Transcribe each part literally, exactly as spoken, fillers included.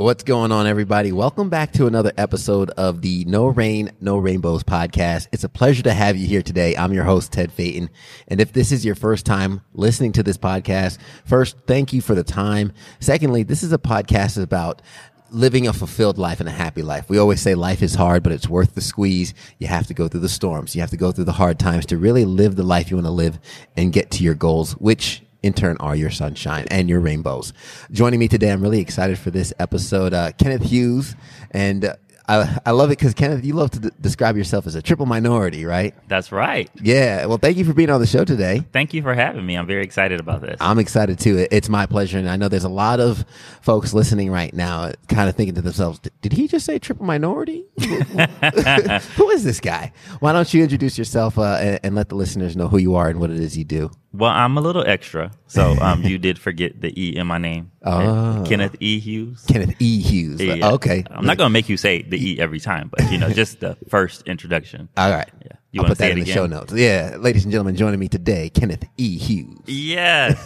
What's going on, everybody? Welcome back to another episode of the No Rain, No Rainbows podcast. It's a pleasure to have you here today. I'm your host, Ted Phaeton. And if this is your first time listening to this podcast, first, thank you for the time. Secondly, this is a podcast about living a fulfilled life and a happy life. We always say life is hard, but it's worth the squeeze. You have to go through the storms. You have to go through the hard times to really live the life you want to live and get to your goals, which in turn are your sunshine and your rainbows. Joining me today, I'm really excited for this episode, uh, Kenneth Hughes. And uh, I, I love it because, Kenneth, you love to d- describe yourself as a triple minority, right? That's right. Yeah. Well, thank you for being on the show today. Thank you for having me. I'm very excited about this. I'm excited, too. It's my pleasure. And I know there's a lot of folks listening right now kind of thinking to themselves, did he just say triple minority? Who is this guy? Why don't you introduce yourself uh, and, and let the listeners know who you are and what it is you do? Well, I'm a little extra, so um, you did forget the E in my name. Oh. Kenneth E. Hughes. Kenneth E. Hughes. Yeah. Okay. I'm not going to make you say the E every time, but, you know, just the first introduction. All right. Yeah. You I'll put that in the again? show notes. Yeah. Ladies and gentlemen, joining me today, Kenneth E. Hughes. Yes.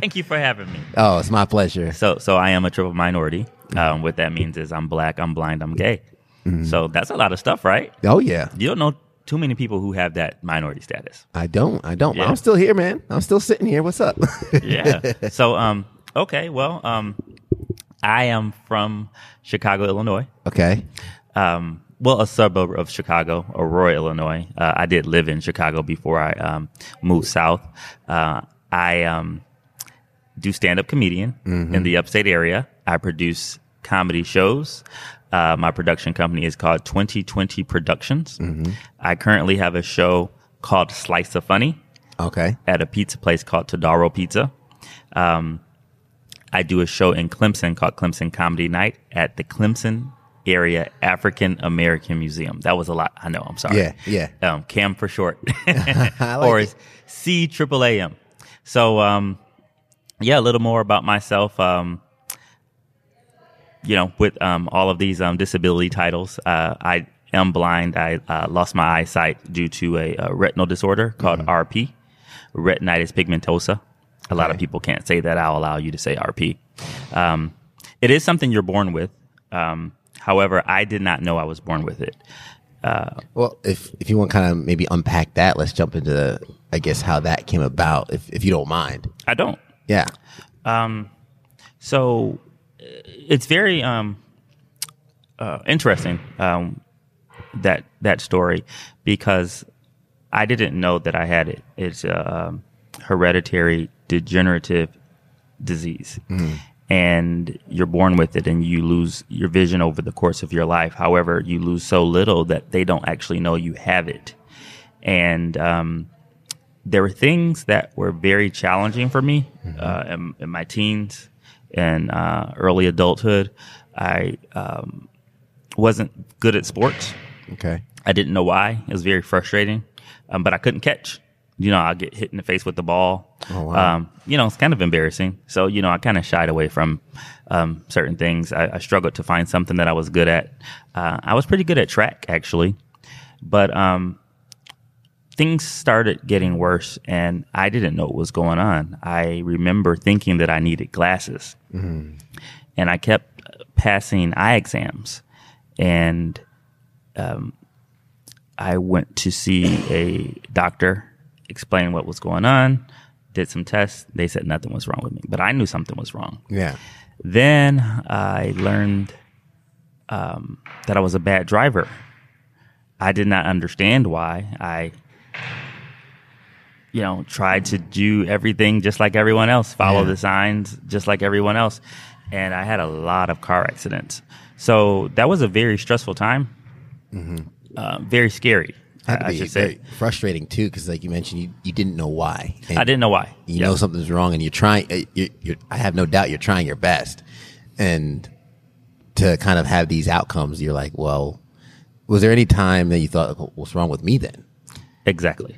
Thank you for having me. Oh, it's my pleasure. So, so I am a triple minority. Um, what that means is I'm black, I'm blind, I'm gay. Mm-hmm. So that's a lot of stuff, right? Oh, yeah. You don't know too many people who have that minority status. I don't. I don't. Yeah. I'm still here, man. I'm still sitting here. What's up? Yeah. So, um, okay. Well, um, I am from Chicago, Illinois. Okay. Um, well, a suburb of Chicago, Aurora, Illinois. Uh, I did live in Chicago before I um, moved south. Uh, I um, do stand-up comedian mm-hmm. in the upstate area. I produce comedy shows. Uh, my production company is called twenty twenty Productions. Mm-hmm. I currently have a show called Slice of Funny. Okay. At a pizza place called Todaro Pizza. Um, I do a show in Clemson called Clemson Comedy Night at the Clemson Area African American Museum. That was a lot. I know. I'm sorry. Yeah. Yeah. Um, CAM for short. I like or C A A M. So, um, yeah, a little more about myself. Um, You know, with um, all of these um, disability titles, uh, I am blind. I uh, lost my eyesight due to a, a retinal disorder called mm-hmm. R P, retinitis pigmentosa. A lot okay. of people can't say that. I'll allow you to say R P. Um, it is something you're born with. Um, however, I did not know I was born with it. Uh, well, if if you want to kind of maybe unpack that, let's jump into, I guess, how that came about, if if you don't mind. I don't. Yeah. Um. So... It's very um, uh, interesting um, that that story because I didn't know that I had it. It's a hereditary degenerative disease, mm-hmm. and you're born with it, and you lose your vision over the course of your life. However, you lose so little that they don't actually know you have it. And um, there were things that were very challenging for me mm-hmm. uh, in, in my teens. In uh, early adulthood, I um, wasn't good at sports. Okay. I didn't know why. It was very frustrating, um, but I couldn't catch. You know, I'd get hit in the face with the ball. Oh, wow. Um, you know, it's kind of embarrassing. So, you know, I kind of shied away from um, certain things. I, I struggled to find something that I was good at. Uh, I was pretty good at track, actually. But um, things started getting worse, and I didn't know what was going on. I remember thinking that I needed glasses. Mm-hmm. And I kept passing eye exams, and um, I went to see a doctor, explain what was going on, did some tests. They said nothing was wrong with me, but I knew something was wrong. Yeah. Then I learned um, that I was a bad driver. I did not understand why. I, you know, tried to do everything just like everyone else, follow yeah. the signs just like everyone else. And I had a lot of car accidents. So that was a very stressful time. Mm-hmm. Uh, very scary, I, I should say. Frustrating, too, because like you mentioned, you, you didn't know why. I didn't know why. You yep. know something's wrong and you're trying. You're, you're, I have no doubt you're trying your best. and to kind of have these outcomes, you're like, well, was there any time that you thought, well, what's wrong with me then? Exactly.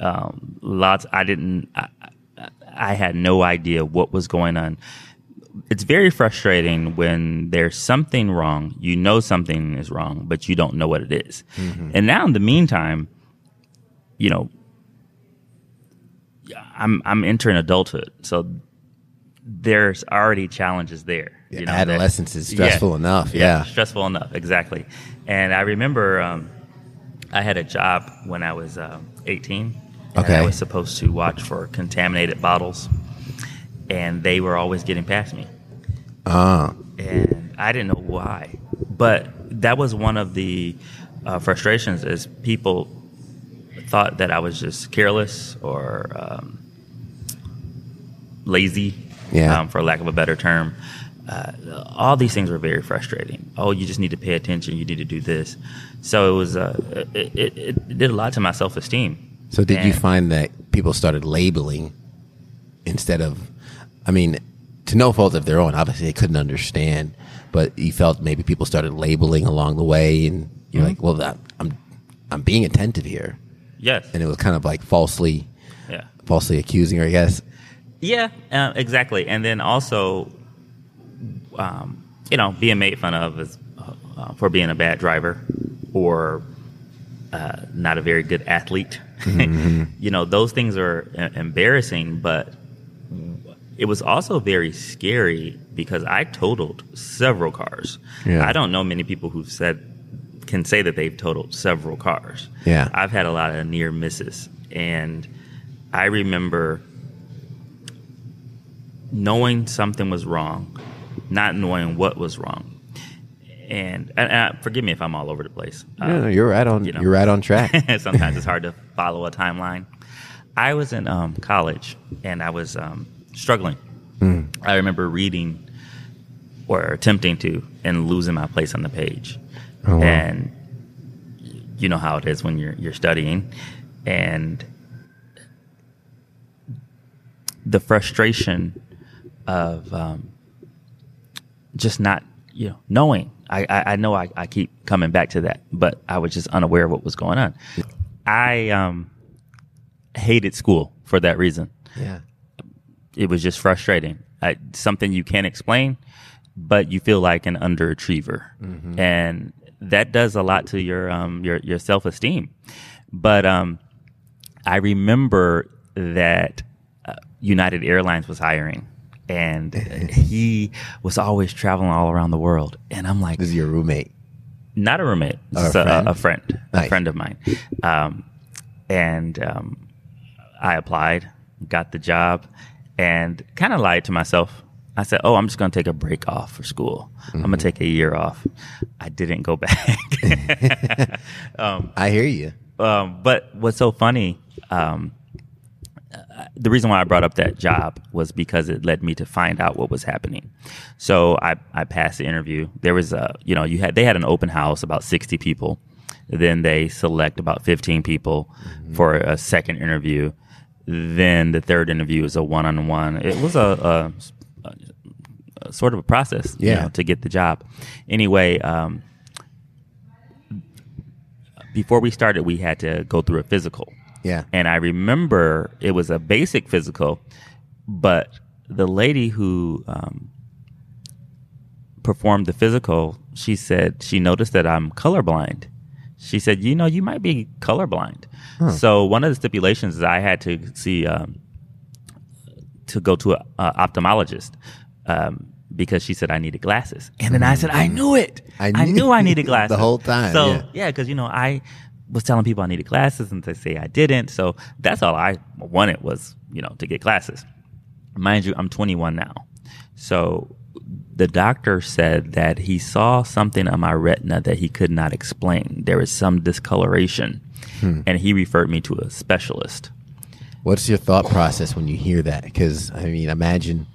Um, lots. I didn't. I, I had no idea what was going on. It's very frustrating when there's something wrong. You know something is wrong, but you don't know what it is. Mm-hmm. And now, in the meantime, you know, I'm I'm entering adulthood, so there's already challenges there. Yeah, you know, adolescence that, is stressful yeah, enough. Yeah. yeah, stressful enough. Exactly. And I remember um, I had a job when I was um, eighteen. Okay. And I was supposed to watch for contaminated bottles, and they were always getting past me. Uh. And I didn't know why. But that was one of the uh, frustrations, is people thought that I was just careless or um, lazy, yeah. um, for lack of a better term. Uh, all these things were very frustrating. Oh, you just need to pay attention. You need to do this. So it was. Uh, it, it, it did a lot to my self-esteem. So did and, you find that people started labeling instead of, I mean, to no fault of their own, obviously they couldn't understand, but you felt maybe people started labeling along the way, and you're mm-hmm. like, well, that, I'm I'm being attentive here. Yes. And it was kind of like falsely, yeah. falsely accusing her, I guess. Yeah, uh, exactly. And then also, um, you know, being made fun of is, uh, for being a bad driver or uh, not a very good athlete. Mm-hmm. You know, those things are embarrassing, but it was also very scary because I totaled several cars. Yeah. I don't know many people who've said can say that they've totaled several cars. Yeah, I've had a lot of near misses, and I remember knowing something was wrong, not knowing what was wrong. And, and, and forgive me if I'm all over the place. Uh, no, no, you're right on. You know. You're right on track. Sometimes it's hard to follow a timeline. I was in um, college, and I was um, struggling. Mm. I remember reading or attempting to and losing my place on the page. Oh, wow. And you know how it is when you're you're studying, and the frustration of um, just not, you know, knowing. I, I know I, I keep coming back to that, but I was just unaware of what was going on. I um, hated school for that reason. Yeah, it was just frustrating. I, something you can't explain, but you feel like an underachiever, mm-hmm. and that does a lot to your um your your self-esteem. But um, I remember that uh, United Airlines was hiring. And he was always traveling all around the world. And I'm like... This is your roommate? Not a roommate. Just a friend? A, a friend. Nice. A friend of mine. Um, and um, I applied, got the job, and kind of lied to myself. I said, oh, I'm just going to take a break off for school. Mm-hmm. I'm going to take a year off. I didn't go back. um, I hear you. Um, but what's so funny... Um, The reason why I brought up that job was because it led me to find out what was happening. So I, I passed the interview. There was a, you know, you had they had an open house, about sixty people. Then they select about fifteen people mm-hmm. for a second interview. Then the third interview is a one-on-one. It was a, a, a sort of a process, yeah. you know, to get the job. Anyway, um, before we started, we had to go through a physical. Yeah. And I remember it was a basic physical, but the lady who um, performed the physical, she said she noticed that I'm colorblind. She said, you know, you might be colorblind. Huh. So one of the stipulations is I had to see, um, to go to an ophthalmologist um, because she said I needed glasses. And then I said, I knew it. I knew, I, knew I needed glasses. The whole time. So, yeah, because, yeah, you know, I... was telling people I needed glasses, and they say I didn't. So that's all I wanted was, you know, to get glasses. Mind you, I'm twenty-one now. So the doctor said that he saw something on my retina that he could not explain. There was some discoloration, hmm. and he referred me to a specialist. What's your thought process when you hear that? Because, I mean, imagine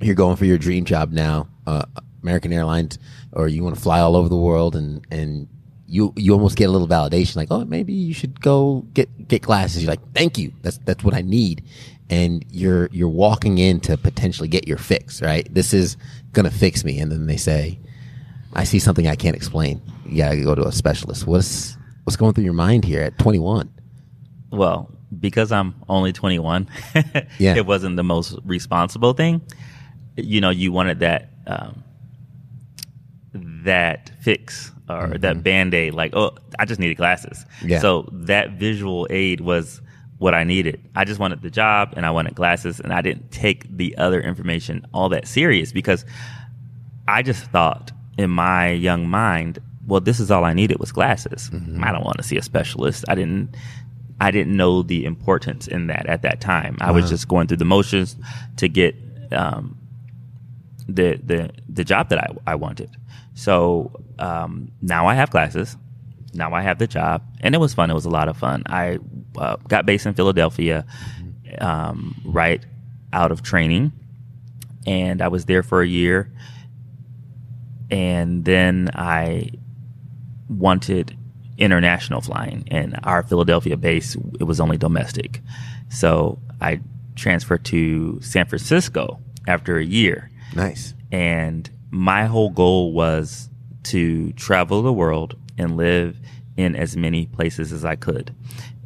you're going for your dream job now, uh, American Airlines, or you want to fly all over the world, and, and You you almost get a little validation, like, oh, maybe you should go get, get glasses. You're like, thank you. That's that's what I need. and you're you're walking in to potentially get your fix, right? This is going to fix me. And then they say, I see something I can't explain. You got to go to a specialist. What's what's going through your mind here at twenty-one? Well, because I'm only twenty-one, yeah. It wasn't the most responsible thing. You know, you wanted that um, that fix or mm-hmm. that Band-Aid, like, oh, I just needed glasses. Yeah. So that visual aid was what I needed. I just wanted the job and I wanted glasses, and I didn't take the other information all that serious because I just thought in my young mind, well, this is all I needed was glasses. Mm-hmm. I don't want to see a specialist. I didn't I didn't know the importance in that at that time. Wow. I was just going through the motions to get um, the the the job that I, I wanted. So um, now I have glasses. Now I have the job. And it was fun. It was a lot of fun. I uh, got based in Philadelphia um, right out of training. And I was there for a year. And then I wanted international flying. And our Philadelphia base, it was only domestic. So I transferred to San Francisco after a year. Nice. And my whole goal was to travel the world and live in as many places as I could.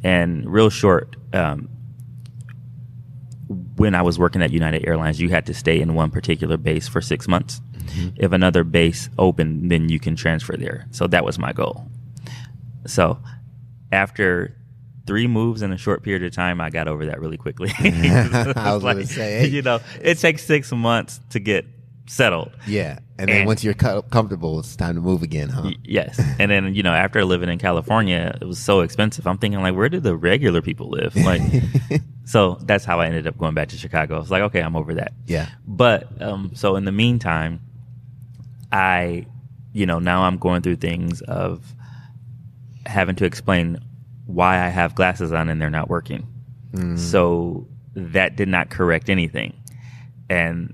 And real short, um, when I was working at United Airlines, you had to stay in one particular base for six months. Mm-hmm. If another base opened, then you can transfer there. So that was my goal. So after three moves in a short period of time, I got over that really quickly. I was like, gonna say, hey, you know, it takes six months to get settled. Yeah. And then and, once you're comfortable, it's time to move again, huh? Y- yes. And then, you know, after living in California, it was so expensive. I'm thinking, like, where do the regular people live? Like, so that's how I ended up going back to Chicago. I was like, okay, I'm over that. Yeah. But um, so in the meantime, I, you know, now I'm going through things of having to explain why I have glasses on and they're not working. Mm. So that did not correct anything. And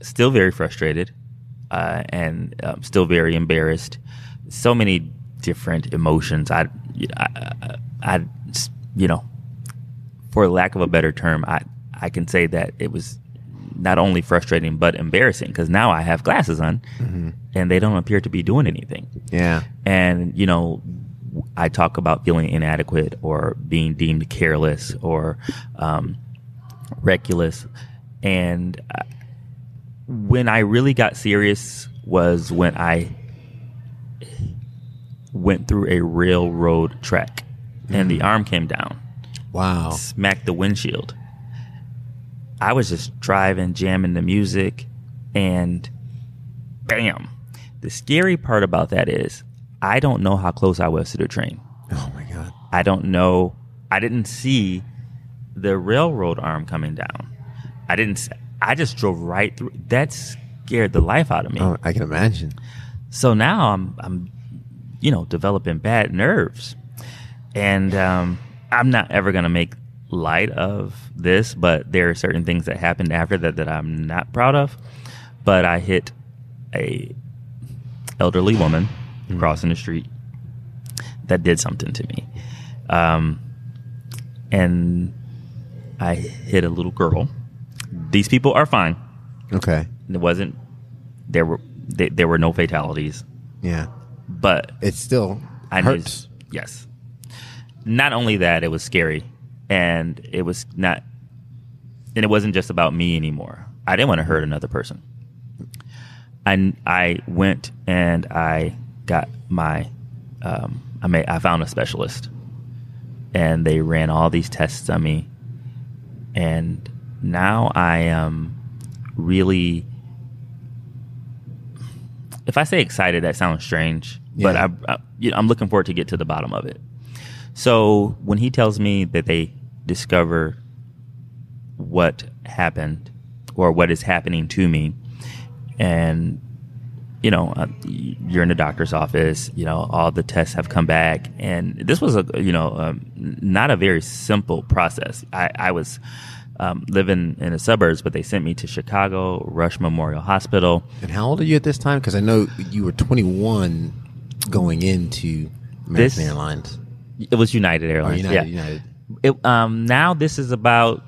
still very frustrated uh, and um, still very embarrassed. So many different emotions. I, I, I, you know, for lack of a better term, I, I can say that it was not only frustrating but embarrassing because now I have glasses on mm-hmm. and they don't appear to be doing anything. Yeah. And, you know, I talk about feeling inadequate or being deemed careless or um, reckless. And I, when I really got serious was when I went through a railroad track mm. and the arm came down. Wow. Smacked the windshield. I was just driving, jamming the music, and bam. The scary part about that is I don't know how close I was to the train. Oh, my God. I don't know. I didn't see the railroad arm coming down. I didn't see. I just drove right through. That scared the life out of me. Oh, I can imagine. So now I'm, I'm, you know, developing bad nerves. And um, I'm not ever going to make light of this, but there are certain things that happened after that that I'm not proud of. But I hit a elderly woman mm-hmm. crossing the street. That did something to me. Um, and I hit a little girl. These people are fine. Okay. It wasn't. There were there, there were no fatalities. Yeah. But it still I hurts. Knew, yes. Not only that, it was scary, and it was not, and it wasn't just about me anymore. I didn't want to hurt another person. I I went and I got my um, I made I found a specialist, and they ran all these tests on me, and. Now I am really, if I say excited, that sounds strange, yeah. but I, I, you know, I'm looking forward to get to the bottom of it. So when he tells me that they discover what happened or what is happening to me, and, you know, uh, you're in the doctor's office, you know, all the tests have come back. And this was, a you know, um, not a very simple process. I, I was... Um, living in the suburbs, but they sent me to Chicago, Rush Memorial Hospital. And how old are you at this time? Because I know you were twenty-one going into American this, Airlines. It was United Airlines. Oh, United, yeah. United. It, um, now this is about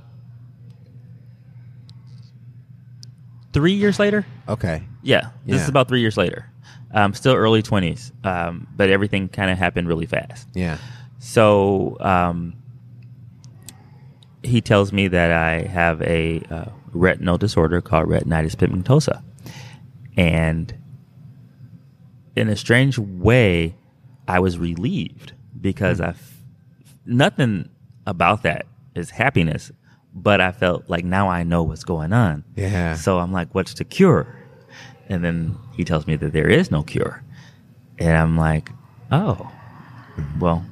three years later. Okay. Yeah, this yeah. is about three years later. Um, still early twenties, um, but everything kind of happened really fast. Yeah. So um, he tells me that I have a uh, retinal disorder called retinitis pigmentosa. And in a strange way, I was relieved because mm. I f- nothing about that is happiness, but I felt like now I know what's going on. Yeah. So I'm like, what's the cure? And then he tells me that there is no cure. And I'm like, oh, well,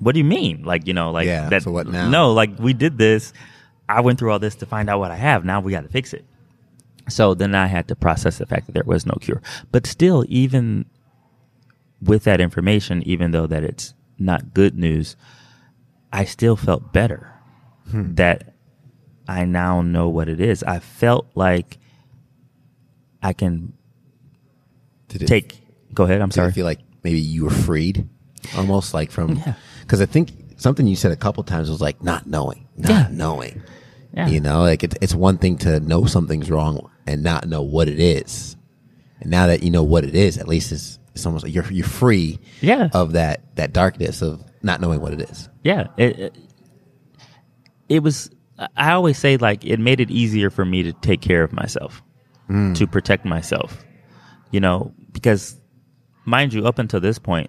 what do you mean? Like, you know, like yeah, that. So what now? No, like we did this. I went through all this to find out what I have. Now we got to fix it. So then I had to process the fact that there was no cure. But still, even with that information, even though that it's not good news, I still felt better hmm. that I now know what it is. I felt like I can did it, take. Go ahead. I'm did sorry. I feel like maybe you were freed, almost like from because yeah. I think something you said a couple times was like not knowing, not yeah. knowing. Yeah. You know, like it's it's one thing to know something's wrong and not know what it is, and now that you know what it is, at least it's, it's almost like you're you're free yeah. of that that darkness of not knowing what it is. Yeah. It, it, it was. I always say like it made it easier for me to take care of myself. Mm. To protect myself, you know, because mind you, up until this point,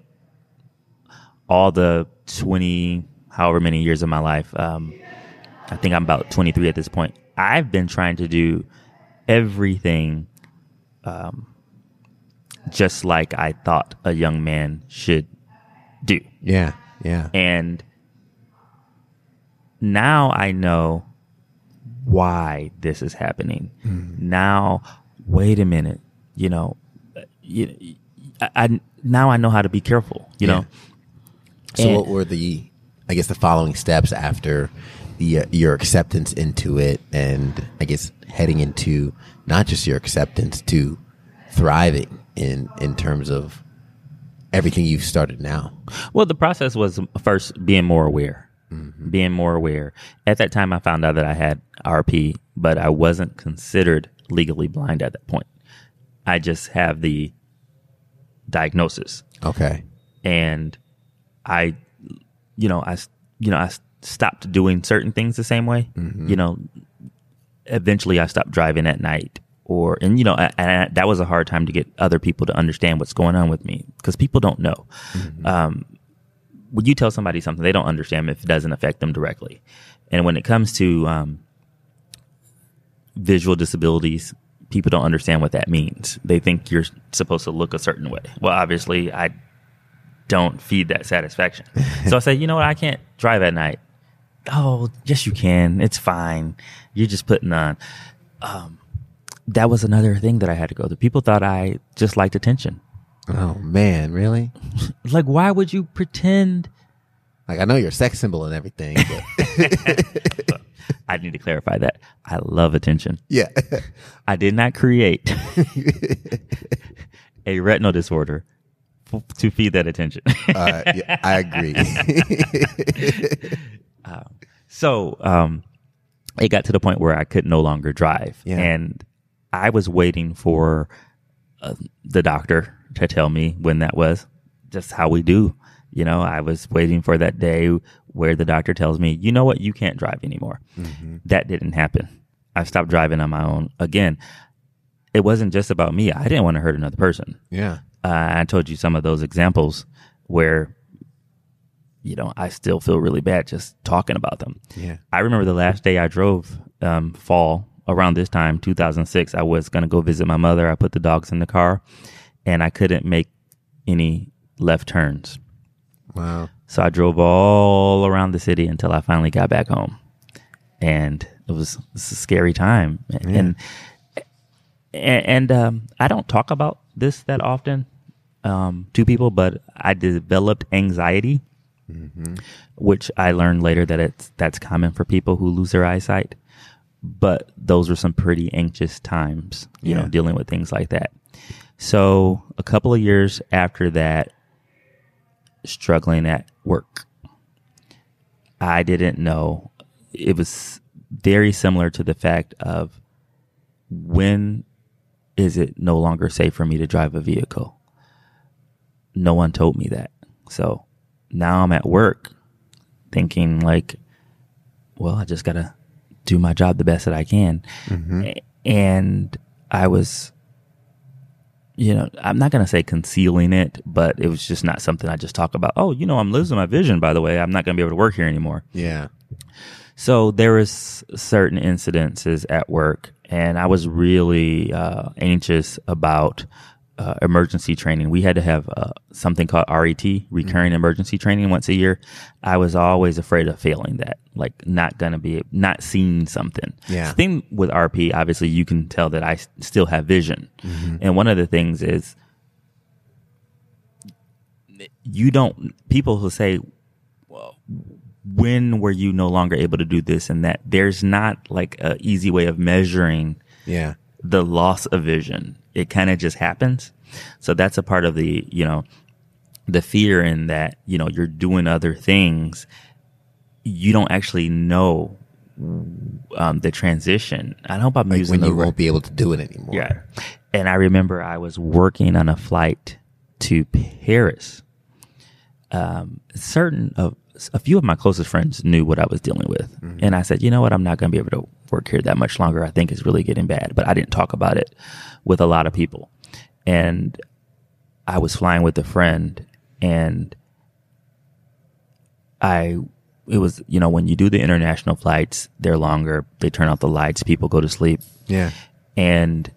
all the twenty, however many years of my life, um, I think I'm about twenty-three at this point, I've been trying to do everything um, just like I thought a young man should do. Yeah, yeah. And now I know why this is happening. Mm. Now, wait a minute, you know, you, I, I, now I know how to be careful, you yeah. know. So and, what were the, I guess, the following steps after the, uh, your acceptance into it and, I guess, heading into not just your acceptance to thriving in, in terms of everything you've started now? Well, the process was first being more aware. Mm-hmm. Being more aware. At that time, I found out that I had R P, but I wasn't considered legally blind at that point. I just have the diagnosis. Okay. And I, you know, I, you know, I stopped doing certain things the same way. Mm-hmm. You know, eventually I stopped driving at night, or and you know, I, I, that was a hard time to get other people to understand what's going on with me because people don't know. Mm-hmm. Um, when you tell somebody something, they don't understand if it doesn't affect them directly. And when it comes to um, visual disabilities, people don't understand what that means. They think you're supposed to look a certain way. Well, obviously, I don't feed that satisfaction. So I say, you know what? I can't drive at night. Oh, yes, you can. It's fine. You're just putting on. Um, that was another thing that I had to go through. People thought I just liked attention. Oh man, really? Like, why would you pretend? Like, I know you're a sex symbol and everything, but I need to clarify that. I love attention. Yeah. I did not create a retinal disorder f- to feed that attention. uh, yeah, I agree. um, so um, it got to the point where I could no longer drive. Yeah. And I was waiting for uh, the doctor to tell me when that was. Just how we do. You know, I was waiting for that day where the doctor tells me, you know what, you can't drive anymore. Mm-hmm. That didn't happen. I stopped driving on my own. Again, it wasn't just about me. I didn't want to hurt another person. Yeah. Uh, I told you some of those examples where, you know, I still feel really bad just talking about them. Yeah. I remember the last day I drove, um, fall around this time, two thousand six, I was going to go visit my mother. I put the dogs in the car. And I couldn't make any left turns. Wow. So I drove all around the city until I finally got back home. And it was, it was a scary time. And, yeah. and, and, and um, I don't talk about this that often um, to people, but I developed anxiety, mm-hmm. which I learned later that it's that's common for people who lose their eyesight. But those were some pretty anxious times, you yeah. know, dealing with things like that. So a couple of years after that, struggling at work, I didn't know. It was very similar to the fact of when is it no longer safe for me to drive a vehicle? No one told me that. So now I'm at work thinking like, well, I just got to do my job the best that I can. Mm-hmm. And I was, you know, I'm not going to say concealing it, but it was just not something I just talk about. Oh, you know, I'm losing my vision, by the way. I'm not going to be able to work here anymore. Yeah. So there was certain incidences at work, and I was really uh, anxious about uh, emergency training. We had to have uh, something called R E T, recurring mm-hmm. emergency training, once a year. I was always afraid of failing that, like not going to be, not seeing something. Yeah. The thing with R P, obviously, you can tell that I still have vision. Mm-hmm. And one of the things is you don't, people who say, well, when were you no longer able to do this and that? There's not like an easy way of measuring yeah. the loss of vision. It kind of just happens. So that's a part of the, you know, the fear in that, you know, you're doing other things. You don't actually know um, the transition. I hope I'm like using when you word. won't be able to do it anymore. Yeah. And I remember I was working on a flight to Paris. Um, certain of, A few of my closest friends knew what I was dealing with. Mm-hmm. And I said, you know what? I'm not going to be able to work here that much longer. I think it's really getting bad. But I didn't talk about it with a lot of people. And I was flying with a friend, and I, it was, you know, when you do the international flights, they're longer. They turn off the lights. People go to sleep. Yeah. And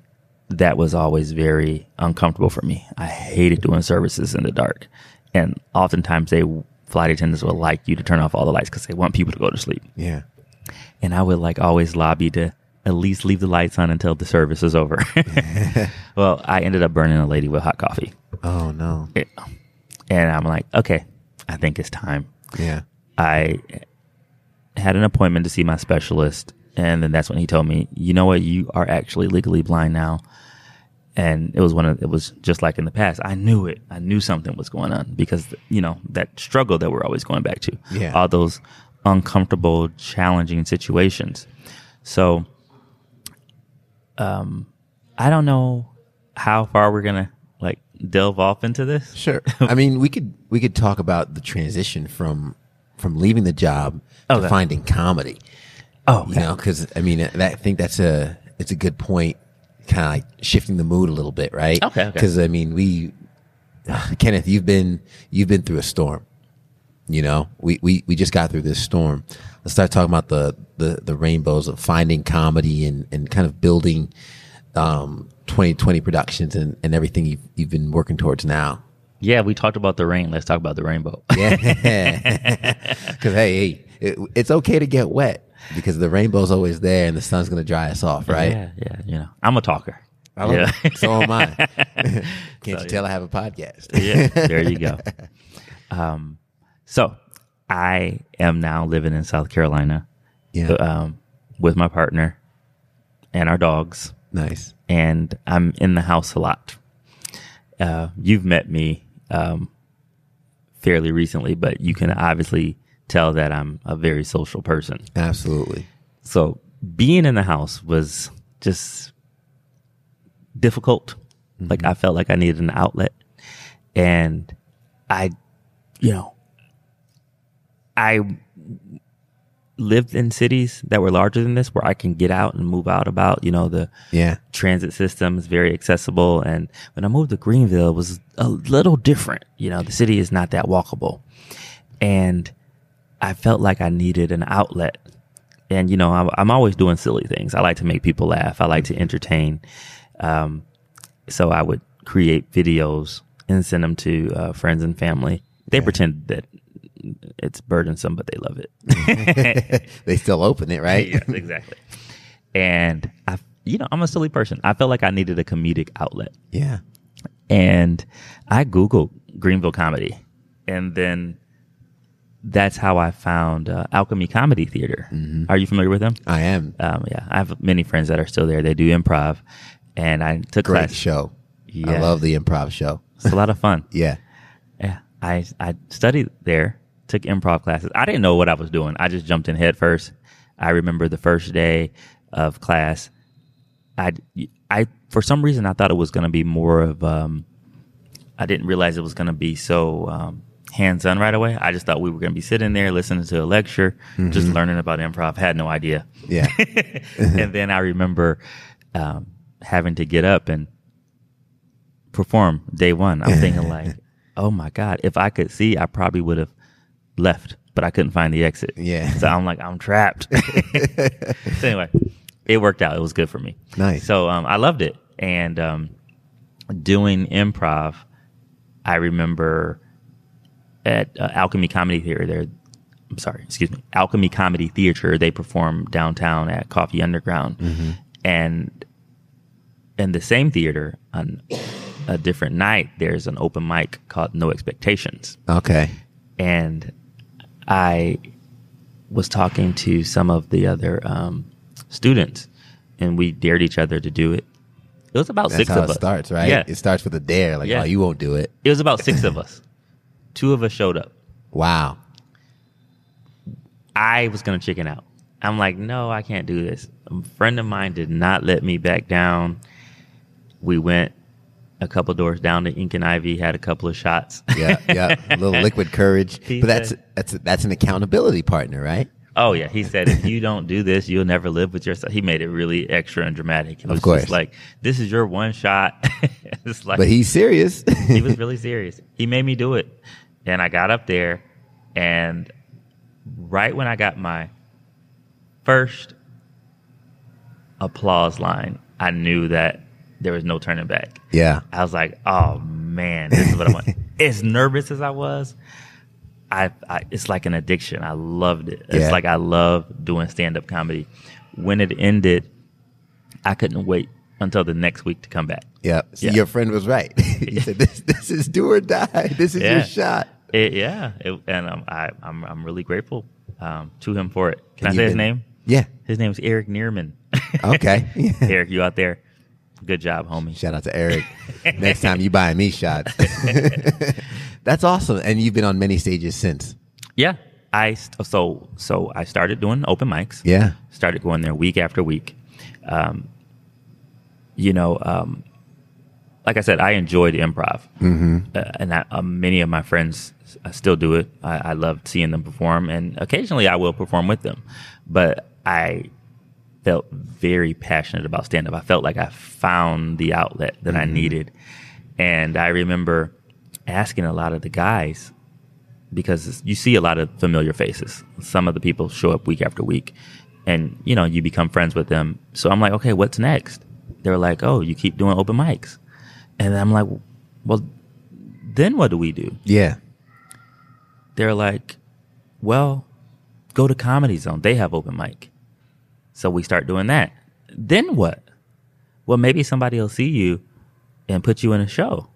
that was always very uncomfortable for me. I hated doing services in the dark. And oftentimes they, flight attendants would like you to turn off all the lights because they want people to go to sleep. Yeah. And I would like always lobby to at least leave the lights on until the service is over. Well, I ended up burning a lady with hot coffee. Oh, no. It, and I'm like, okay, I think it's time. Yeah. I had an appointment to see my specialist, and then that's when he told me, you know what, you are actually legally blind now. And it was one of, it was just like in the past. I knew it. I knew something was going on because, you know, that struggle that we're always going back to. Yeah. All those uncomfortable, challenging situations. So, um, I don't know how far we're going to like delve off into this. Sure. I mean, we could, we could talk about the transition from, from leaving the job okay. to finding comedy. Oh, okay. You know, cause I mean, that, I think that's a, it's a good point. Kind of like shifting the mood a little bit, right? Okay. Because okay. I mean, we, uh, Kenneth, you've been you've been through a storm. You know, we we we just got through this storm. Let's start talking about the the, the rainbows of finding comedy and, and kind of building um, twenty twenty Productions and, and everything you've you've been working towards now. Yeah, we talked about the rain. Let's talk about the rainbow. Yeah, because hey, hey it, it's okay to get wet. Because the rainbow's always there and the sun's going to dry us off, right? Yeah, yeah, you know. I'm a talker. I yeah. So am I. Can't so, you tell yeah. I have a podcast? Yeah, there you go. Um, so I am now living in South Carolina yeah. um, with my partner and our dogs. Nice. And I'm in the house a lot. Uh, you've met me um, fairly recently, but you can obviously tell that I'm a very social person. Absolutely. So being in the house was just difficult. Mm-hmm. Like I felt like I needed an outlet. And I, you know, I lived in cities that were larger than this where I can get out and move out about, you know, the yeah. transit system is very accessible. And when I moved to Greenville, it was a little different. You know, the city is not that walkable. And I felt like I needed an outlet. And, you know, I'm, I'm always doing silly things. I like to make people laugh. I like to entertain. Um, so I would create videos and send them to uh, friends and family. They yeah. pretend that it's burdensome, but they love it. They still open it, right? Yeah, exactly. And, I, you know, I'm a silly person. I felt like I needed a comedic outlet. Yeah. And I Googled Greenville comedy. And then that's how I found uh, Alchemy Comedy Theater. Mm-hmm. Are you familiar with them? I am. Um, yeah, I have many friends that are still there. They do improv, and I took great class. Show. Yeah. I love the improv show. It's a lot of fun. yeah, yeah. I I studied there, took improv classes. I didn't know what I was doing. I just jumped in head first. I remember the first day of class, I, I for some reason I thought it was going to be more of um, I didn't realize it was going to be so um, hands-on right away. I just thought we were going to be sitting there listening to a lecture, mm-hmm. just learning about improv. Had no idea. Yeah. And then I remember um, having to get up and perform day one. I'm thinking like, oh my God, if I could see, I probably would have left, but I couldn't find the exit. Yeah. So I'm like, I'm trapped. So anyway, it worked out. It was good for me. Nice. So um, I loved it. And um, doing improv, I remember at uh, Alchemy Comedy Theater, there, I'm sorry, excuse me, Alchemy Comedy Theater, they perform downtown at Coffee Underground. Mm-hmm. And in the same theater, on a different night, there's an open mic called No Expectations. Okay. And I was talking to some of the other um, students, and we dared each other to do it. It was about That's six of us. That's how it starts, right? Yeah. It starts with a dare, like, yeah. oh, you won't do it. It was about six of us. Two of us showed up. Wow. I was going to chicken out. I'm like, no, I can't do this. A friend of mine did not let me back down. We went a couple doors down to Ink and Ivy, had a couple of shots. Yeah, yeah, a little liquid courage. He but said, that's that's that's an accountability partner, right? Oh, yeah. He said, if you don't do this, you'll never live with yourself. He made it really extra and dramatic. It was of course. Just like, this is your one shot. It's like, but he's serious. He was really serious. He made me do it. And I got up there, and right when I got my first applause line, I knew that there was no turning back. Yeah. I was like, oh, man, this is what I want. As nervous as I was, I, I it's like an addiction. I loved it. It's yeah. like I love doing stand-up comedy. When it ended, I couldn't wait until the next week to come back. Yeah. So yeah. Your friend was right. He said, this this is do or die. This is yeah. your shot. It, yeah. It, and um, I, I'm, I'm really grateful um, to him for it. Can and I say been, his name? Yeah. His name is Eric Nierman. Okay. Yeah. Eric, you out there? Good job, homie. Shout out to Eric. Next time you buying me shots. That's awesome. And you've been on many stages since. Yeah. I so so I started doing open mics. Yeah. Started going there week after week. Um, you know, um, like I said, I enjoyed improv. Mm-hmm. Uh, and I, uh, many of my friends I still do it. I, I love seeing them perform. And occasionally I will perform with them. But I felt very passionate about stand-up. I felt like I found the outlet that mm-hmm. I needed. And I remember asking a lot of the guys, because you see a lot of familiar faces. Some of the people show up week after week, and you know, you become friends with them. So I'm like, okay, what's next? They're like, oh, you keep doing open mics. And I'm like, well, then what do we do? Yeah. They're like, well, go to Comedy Zone. They have open mic. So we start doing that. Then what? Well, maybe somebody will see you and put you in a show.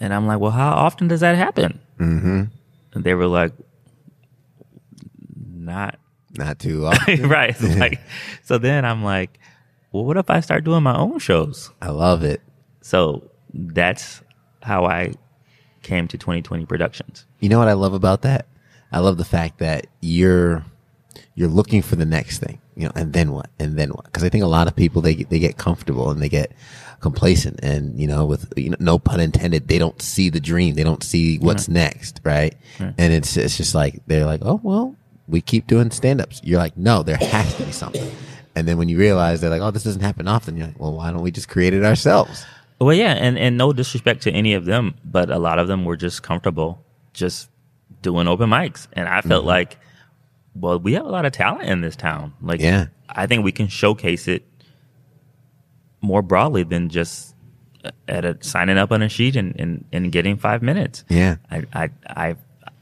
And I'm like, well, how often does that happen? Mm-hmm. And they were like, not. Not too often. Right. So, like, so then I'm like, well, what if I start doing my own shows? I love it. So that's how I came to twenty twenty Productions. You know what I love about that? I love the fact that you're... you're looking for the next thing, you know, and then what, and then what? Because I think a lot of people, they they get comfortable and they get complacent, and you know, with you know, no pun intended, they don't see the dream, they don't see what's yeah. next, right? Yeah. And it's it's just like they're like, oh well, we keep doing stand-ups. You're like, no, there has to be something. And then when you realize they're like, oh, this doesn't happen often, you're like, well, why don't we just create it ourselves? Well, yeah, and and no disrespect to any of them, but a lot of them were just comfortable just doing open mics, and I felt mm-hmm. like, well, we have a lot of talent in this town. Like, yeah. I think we can showcase it more broadly than just at a, signing up on a sheet and, and, and getting five minutes. Yeah, I I I,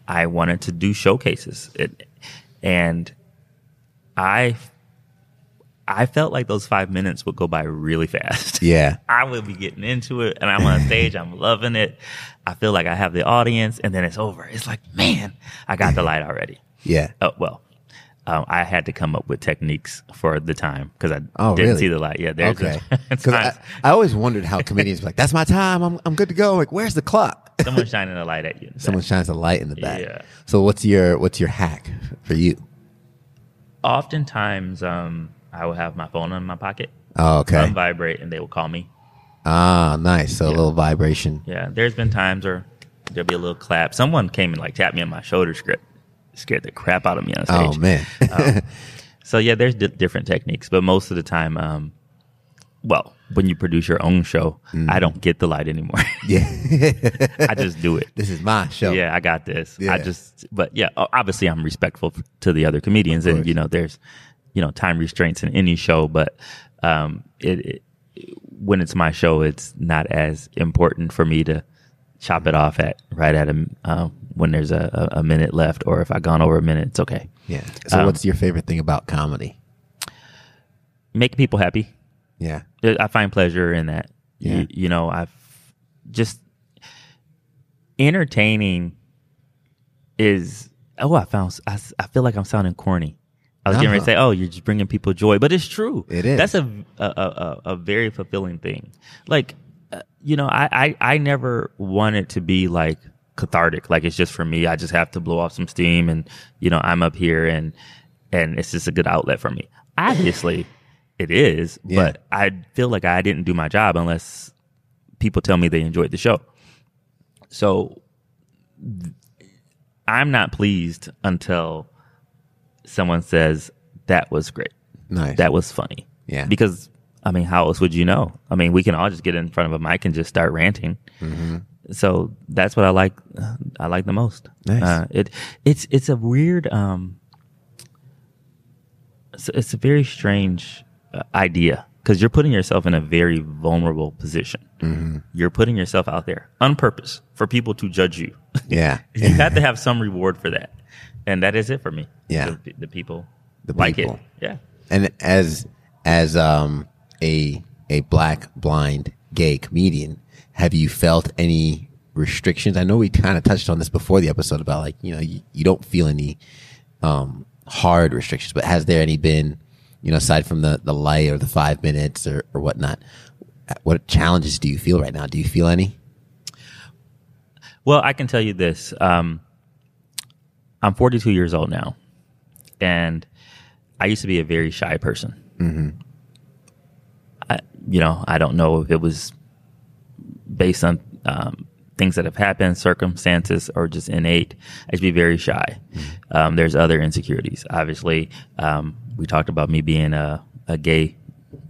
I wanted to do showcases, it, and I I felt like those five minutes would go by really fast. Yeah, I would be getting into it, and I'm on stage. I'm loving it. I feel like I have the audience, and then it's over. It's like, man, I got the light already. Yeah. Oh, well, um, I had to come up with techniques for the time because I oh, didn't really? see the light. Yeah. There's okay. I, I always wondered how comedians were like, that's my time. I'm I'm good to go. Like, where's the clock? Someone's shining a light at you. Someone shines a light in the back. Yeah. So what's your what's your hack for you? Oftentimes, um, I will have my phone in my pocket. Oh, okay. I'll vibrate and they will call me. Ah, nice. So yeah. A little vibration. Yeah. There's been times where there'll be a little clap. Someone came and like tapped me on my shoulder, script. Scared the crap out of me on stage. Oh, man. um, so, yeah, there's di- different techniques. But most of the time, um, well, when you produce your own show, mm. I don't get the light anymore. Yeah. I just do it. This is my show. Yeah, I got this. Yeah. I just, but yeah, obviously I'm respectful to the other comedians. And, you know, there's, you know, time restraints in any show. But um, it, it when it's my show, it's not as important for me to chop it off at right at a, uh, when there's a, a minute left, or if I've gone over a minute, it's okay. Yeah. So um, what's your favorite thing about comedy? Make people happy. Yeah. I find pleasure in that. Yeah. You, you know, I've just entertaining is, oh, I found, I, I feel like I'm sounding corny. I was uh-huh. getting ready to say, oh, you're just bringing people joy, but it's true. It is. That's a, a, a, a very fulfilling thing. Like, you know, I, I, I never want it to be like cathartic. Like it's just for me. I just have to blow off some steam and, you know, I'm up here and and it's just a good outlet for me. Obviously it is, yeah. But I feel like I didn't do my job unless people tell me they enjoyed the show. So I'm not pleased until someone says, that was great. Nice. That was funny. Yeah. Because I mean, how else would you know? I mean, we can all just get in front of a mic and just start ranting. Mm-hmm. So that's what I like. I like the most. Nice. Uh, it it's it's a weird, um, it's, it's a very strange uh, idea because you're putting yourself in a very vulnerable position. Mm-hmm. You're putting yourself out there on purpose for people to judge you. Yeah, you have to have some reward for that, and that is it for me. Yeah, the, the people, the like people. It. Yeah, and as as um. A a black, blind, gay comedian, have you felt any restrictions? I know we kind of touched on this before the episode about like, you know, you, you don't feel any um, hard restrictions, but has there any been, you know, aside from the, the light or the five minutes or, or whatnot, what challenges do you feel right now? Do you feel any? Well, I can tell you this. Um, I'm forty-two years old now, and I used to be a very shy person. Mm-hmm. You know, I don't know if it was based on um, things that have happened, circumstances, or just innate. I used to be very shy. Um, there's other insecurities. Obviously, um, we talked about me being a, a gay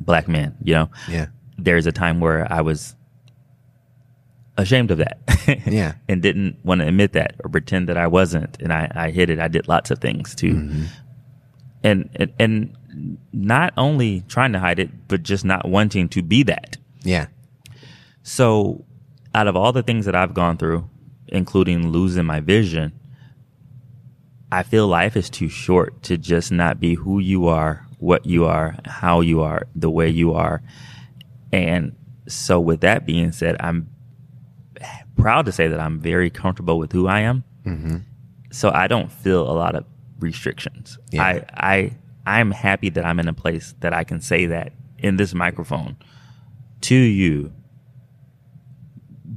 black man, you know. Yeah. There's a time where I was ashamed of that. Yeah. And didn't want to admit that or pretend that I wasn't. And I, I hid it. I did lots of things, too. Mm-hmm. And, and, and not only trying to hide it, but just not wanting to be that. Yeah. So out of all the things that I've gone through, including losing my vision, I feel life is too short to just not be who you are, what you are, how you are, the way you are. And so with that being said, I'm proud to say that I'm very comfortable with who I am. Mm-hmm. So I don't feel a lot of restrictions. Yeah. I, I, I'm happy that I'm in a place that I can say that in this microphone to you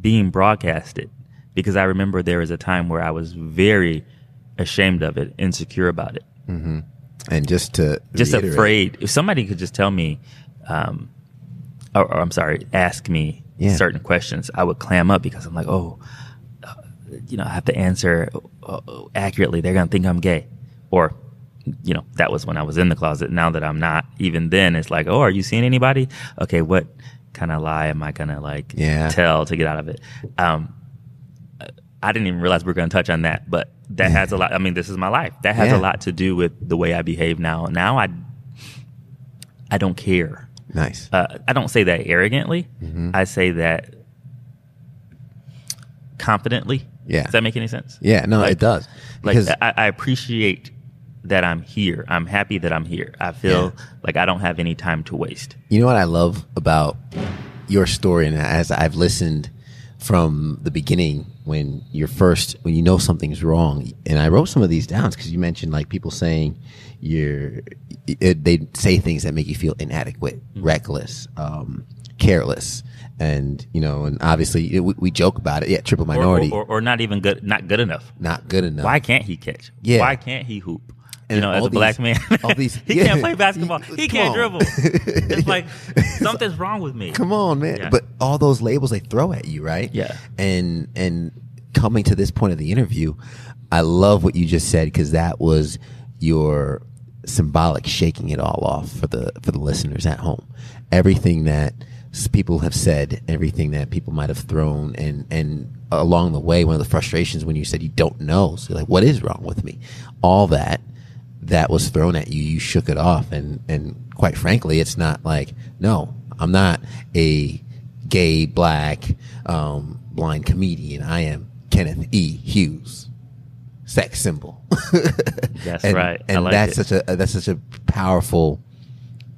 being broadcasted, because I remember there was a time where I was very ashamed of it, insecure about it. Mm-hmm. And just to just reiterate. Afraid. If somebody could just tell me, um, or, or I'm sorry, ask me yeah. certain questions, I would clam up because I'm like, oh, uh, you know, I have to answer uh, accurately. They're going to think I'm gay. Or, you know, that was when I was in the closet. Now that I'm not, even then, it's like, oh, are you seeing anybody? Okay, what kind of lie am I going to, like, yeah. tell to get out of it? Um, I didn't even realize we were going to touch on that, but that has a lot. I mean, this is my life. That has yeah. a lot to do with the way I behave now. Now I I don't care. Nice. Uh, I don't say that arrogantly. Mm-hmm. I say that confidently. Yeah. Does that make any sense? Yeah, no, like, it does. Because like, I, I appreciate that I'm here. I'm happy that I'm here. I feel yeah. like I don't have any time to waste. You know what I love about your story, and as I've listened from the beginning, when you're first, when you know something's wrong, and I wrote some of these down because you mentioned like people saying you're, it, they say things that make you feel inadequate, mm-hmm. reckless, um, careless. And, you know, and obviously it, we, we joke about it. Yeah, triple minority. Or, or, or, or not even good, not good enough. Not good enough. Why can't he catch? Yeah. Why can't he hoop? And you know, as a black these, man, all these, he yeah, can't play basketball. He, he can't on. dribble. It's like something's wrong with me. Come on, man. Yeah. But all those labels they throw at you, right? Yeah. And and coming to this point of the interview, I love what you just said because that was your symbolic shaking it all off for the for the listeners at home. Everything that people have said, everything that people might have thrown, and and along the way, one of the frustrations when you said you don't know, so you're like, what is wrong with me? All that. that was thrown at you, you shook it off. And, and quite frankly, it's not like, no, I'm not a gay, black, um, blind comedian. I am Kenneth E. Hughes, sex symbol. That's and, right. And I like that's it. such a, that's such a powerful,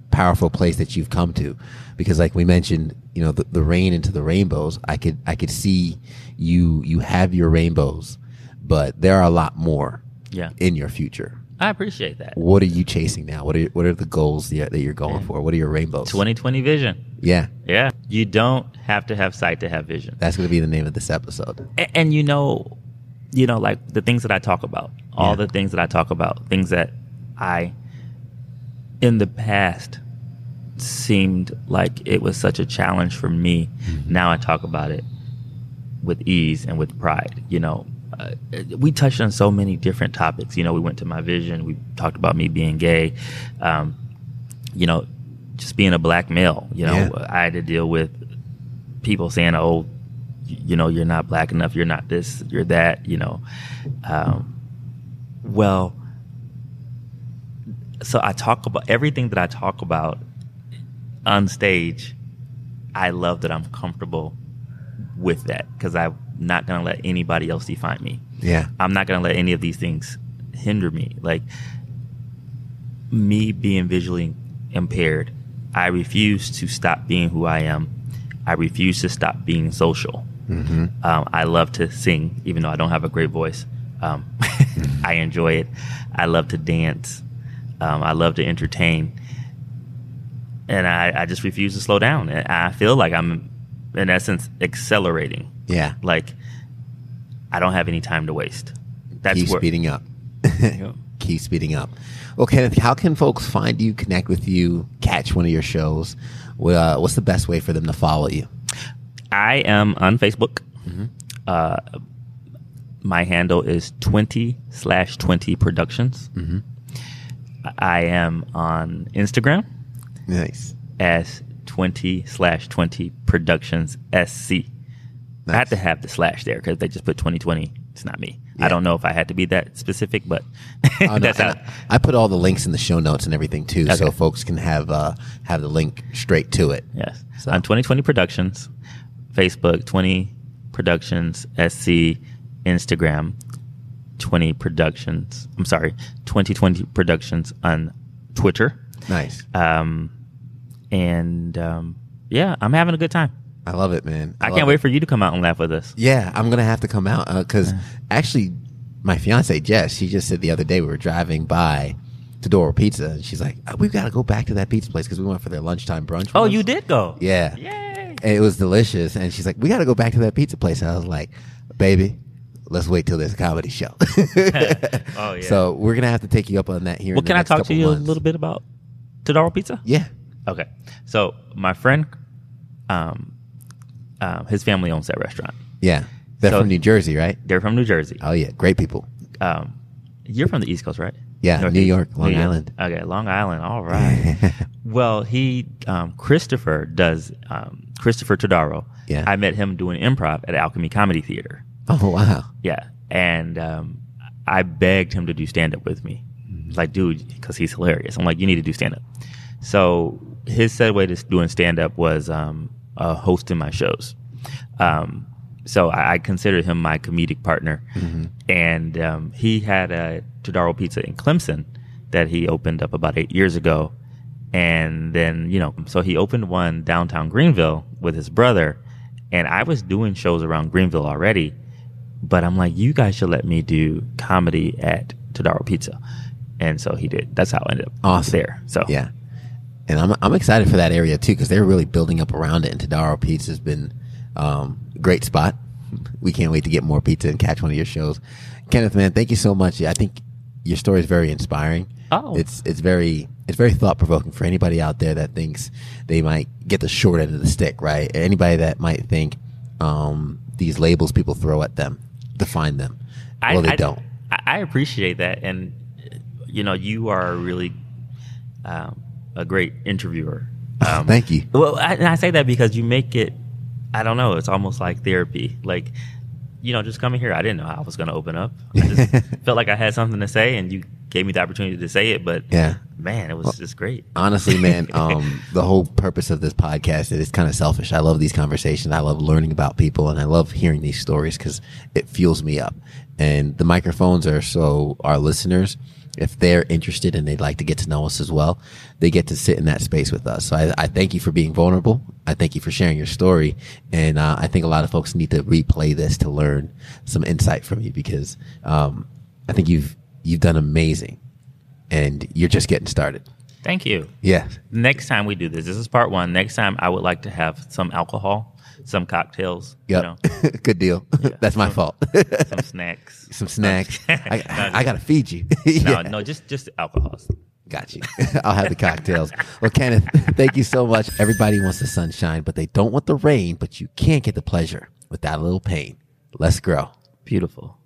powerful place that you've come to, because like we mentioned, you know, the, the rain into the rainbows, I could, I could see you, you have your rainbows, but there are a lot more yeah. in your future. I appreciate that. What are you chasing now? What are what are the goals that you're going for? What are your rainbows? twenty twenty vision. Yeah. Yeah. You don't have to have sight to have vision. That's going to be the name of this episode. And, and you know, you know, like the things that I talk about, all yeah. the things that I talk about, things that I, in the past, seemed like it was such a challenge for me. Mm-hmm. Now I talk about it with ease and with pride, you know. Uh, we touched on so many different topics. You know, we went to my vision. We talked about me being gay. Um, you know, just being a black male. You know, yeah. I had to deal with people saying, "Oh, you know, you're not black enough. You're not this. You're that." You know. Um, well, so I talk about everything that I talk about on stage. I love that I'm comfortable with that because I. Not gonna let anybody else define me. Yeah, I'm not gonna let any of these things hinder me. Like me being visually impaired, I refuse to stop being who I am. I refuse to stop being social. Mm-hmm. Um, I love to sing, even though I don't have a great voice. Um, mm-hmm. I enjoy it. I love to dance. Um, I love to entertain, and I, I just refuse to slow down. And I feel like I'm, in essence, accelerating. Yeah. Like, I don't have any time to waste. That's Keep where- speeding up. yeah. Keep speeding up. Well, Kenneth, how can folks find you, connect with you, catch one of your shows? Uh, what's the best way for them to follow you? I am on Facebook. Mm-hmm. Uh, my handle is twenty slash twenty Productions. Mm-hmm. I am on Instagram. Nice. As twenty slash twenty Productions S C. Nice. I had to have the slash there because they just put twenty twenty. It's not me. Yeah. I don't know if I had to be that specific, but oh, that's no, how. I, I put all the links in the show notes and everything too, okay. So folks can have uh, have the link straight to it. Yes. So. On twenty twenty Productions, Facebook, twenty Productions S C, Instagram, twenty Productions. I'm sorry, twenty twenty Productions on Twitter. Nice. Um, and um, yeah, I'm having a good time. I love it, man. I, I can't wait it. for you to come out and laugh with us. Yeah, I'm going to have to come out because uh, yeah. actually my fiance, Jess, she just said the other day we were driving by Todaro Pizza. And she's like, oh, we've got to go back to that pizza place because we went for their lunchtime brunch. Oh, once. You did go? Yeah. Yay. And it was delicious. And she's like, we got to go back to that pizza place. And I was like, baby, let's wait till there's a comedy show. Oh, yeah. So we're going to have to take you up on that here. Well, in the can next I talk to you months. a little bit about Todaro Pizza? Yeah. Okay. So my friend, um, Um, his family owns that restaurant. Yeah. They're so, from New Jersey, right? They're from New Jersey. Oh, yeah. Great people. Um, you're from the East Coast, right? Yeah. North New East. York, Long New Island. York. Okay. Long Island. All right. Well, he, um, Christopher does, um, Christopher Todaro. Yeah. I met him doing improv at Alchemy Comedy Theater. Oh, wow. Yeah. And um, I begged him to do stand up with me. Mm-hmm. Like, dude, because he's hilarious. I'm like, you need to do stand up. So his segue to doing stand up was, um, Uh, hosting my shows. Um, so I, I consider him my comedic partner. Mm-hmm. And um, he had a Todaro Pizza in Clemson that he opened up about eight years ago. And then, you know, so he opened one downtown Greenville with his brother. And I was doing shows around Greenville already. But I'm like, you guys should let me do comedy at Todaro Pizza. And so he did. That's how I ended up awesome. there. So yeah. And I'm I'm excited for that area too because they're really building up around it. And Todaro Pizza has been um, a great spot. We can't wait to get more pizza and catch one of your shows, Kenneth. Man, thank you so much. I think your story is very inspiring. Oh, it's it's very it's very thought provoking for anybody out there that thinks they might get the short end of the stick, right? Anybody that might think um, these labels people throw at them define them. I, well, they I, don't. I appreciate that, and you know, you are really um, a great interviewer. Um, Thank you. Well, I, and I say that because you make it. I don't know. It's almost like therapy. Like, you know, just coming here, I didn't know I was going to open up. I just felt like I had something to say, and you gave me the opportunity to say it. But yeah, man, it was well, just great. Honestly, man, um, the whole purpose of this podcast is kind of selfish. I love these conversations. I love learning about people, and I love hearing these stories because it fuels me up. And the microphones are so our listeners, if they're interested and they'd like to get to know us as well, they get to sit in that space with us. So I, I thank you for being vulnerable. I thank you for sharing your story. And uh, I think a lot of folks need to replay this to learn some insight from you because um, I think you've you've done amazing and you're just getting started. Thank you. Yeah. Next time we do this, this is part one. Next time I would like to have some alcohol. Some cocktails. Yep. You know. Good deal. Yeah. That's my some, fault. Some snacks. Some snacks. I, no, I got to feed you. yeah. No, no, just, just alcohols. Got you. I'll have the cocktails. Well, Kenneth, thank you so much. Everybody wants the sunshine, but they don't want the rain, but you can't get the pleasure without a little pain. Let's grow. Beautiful.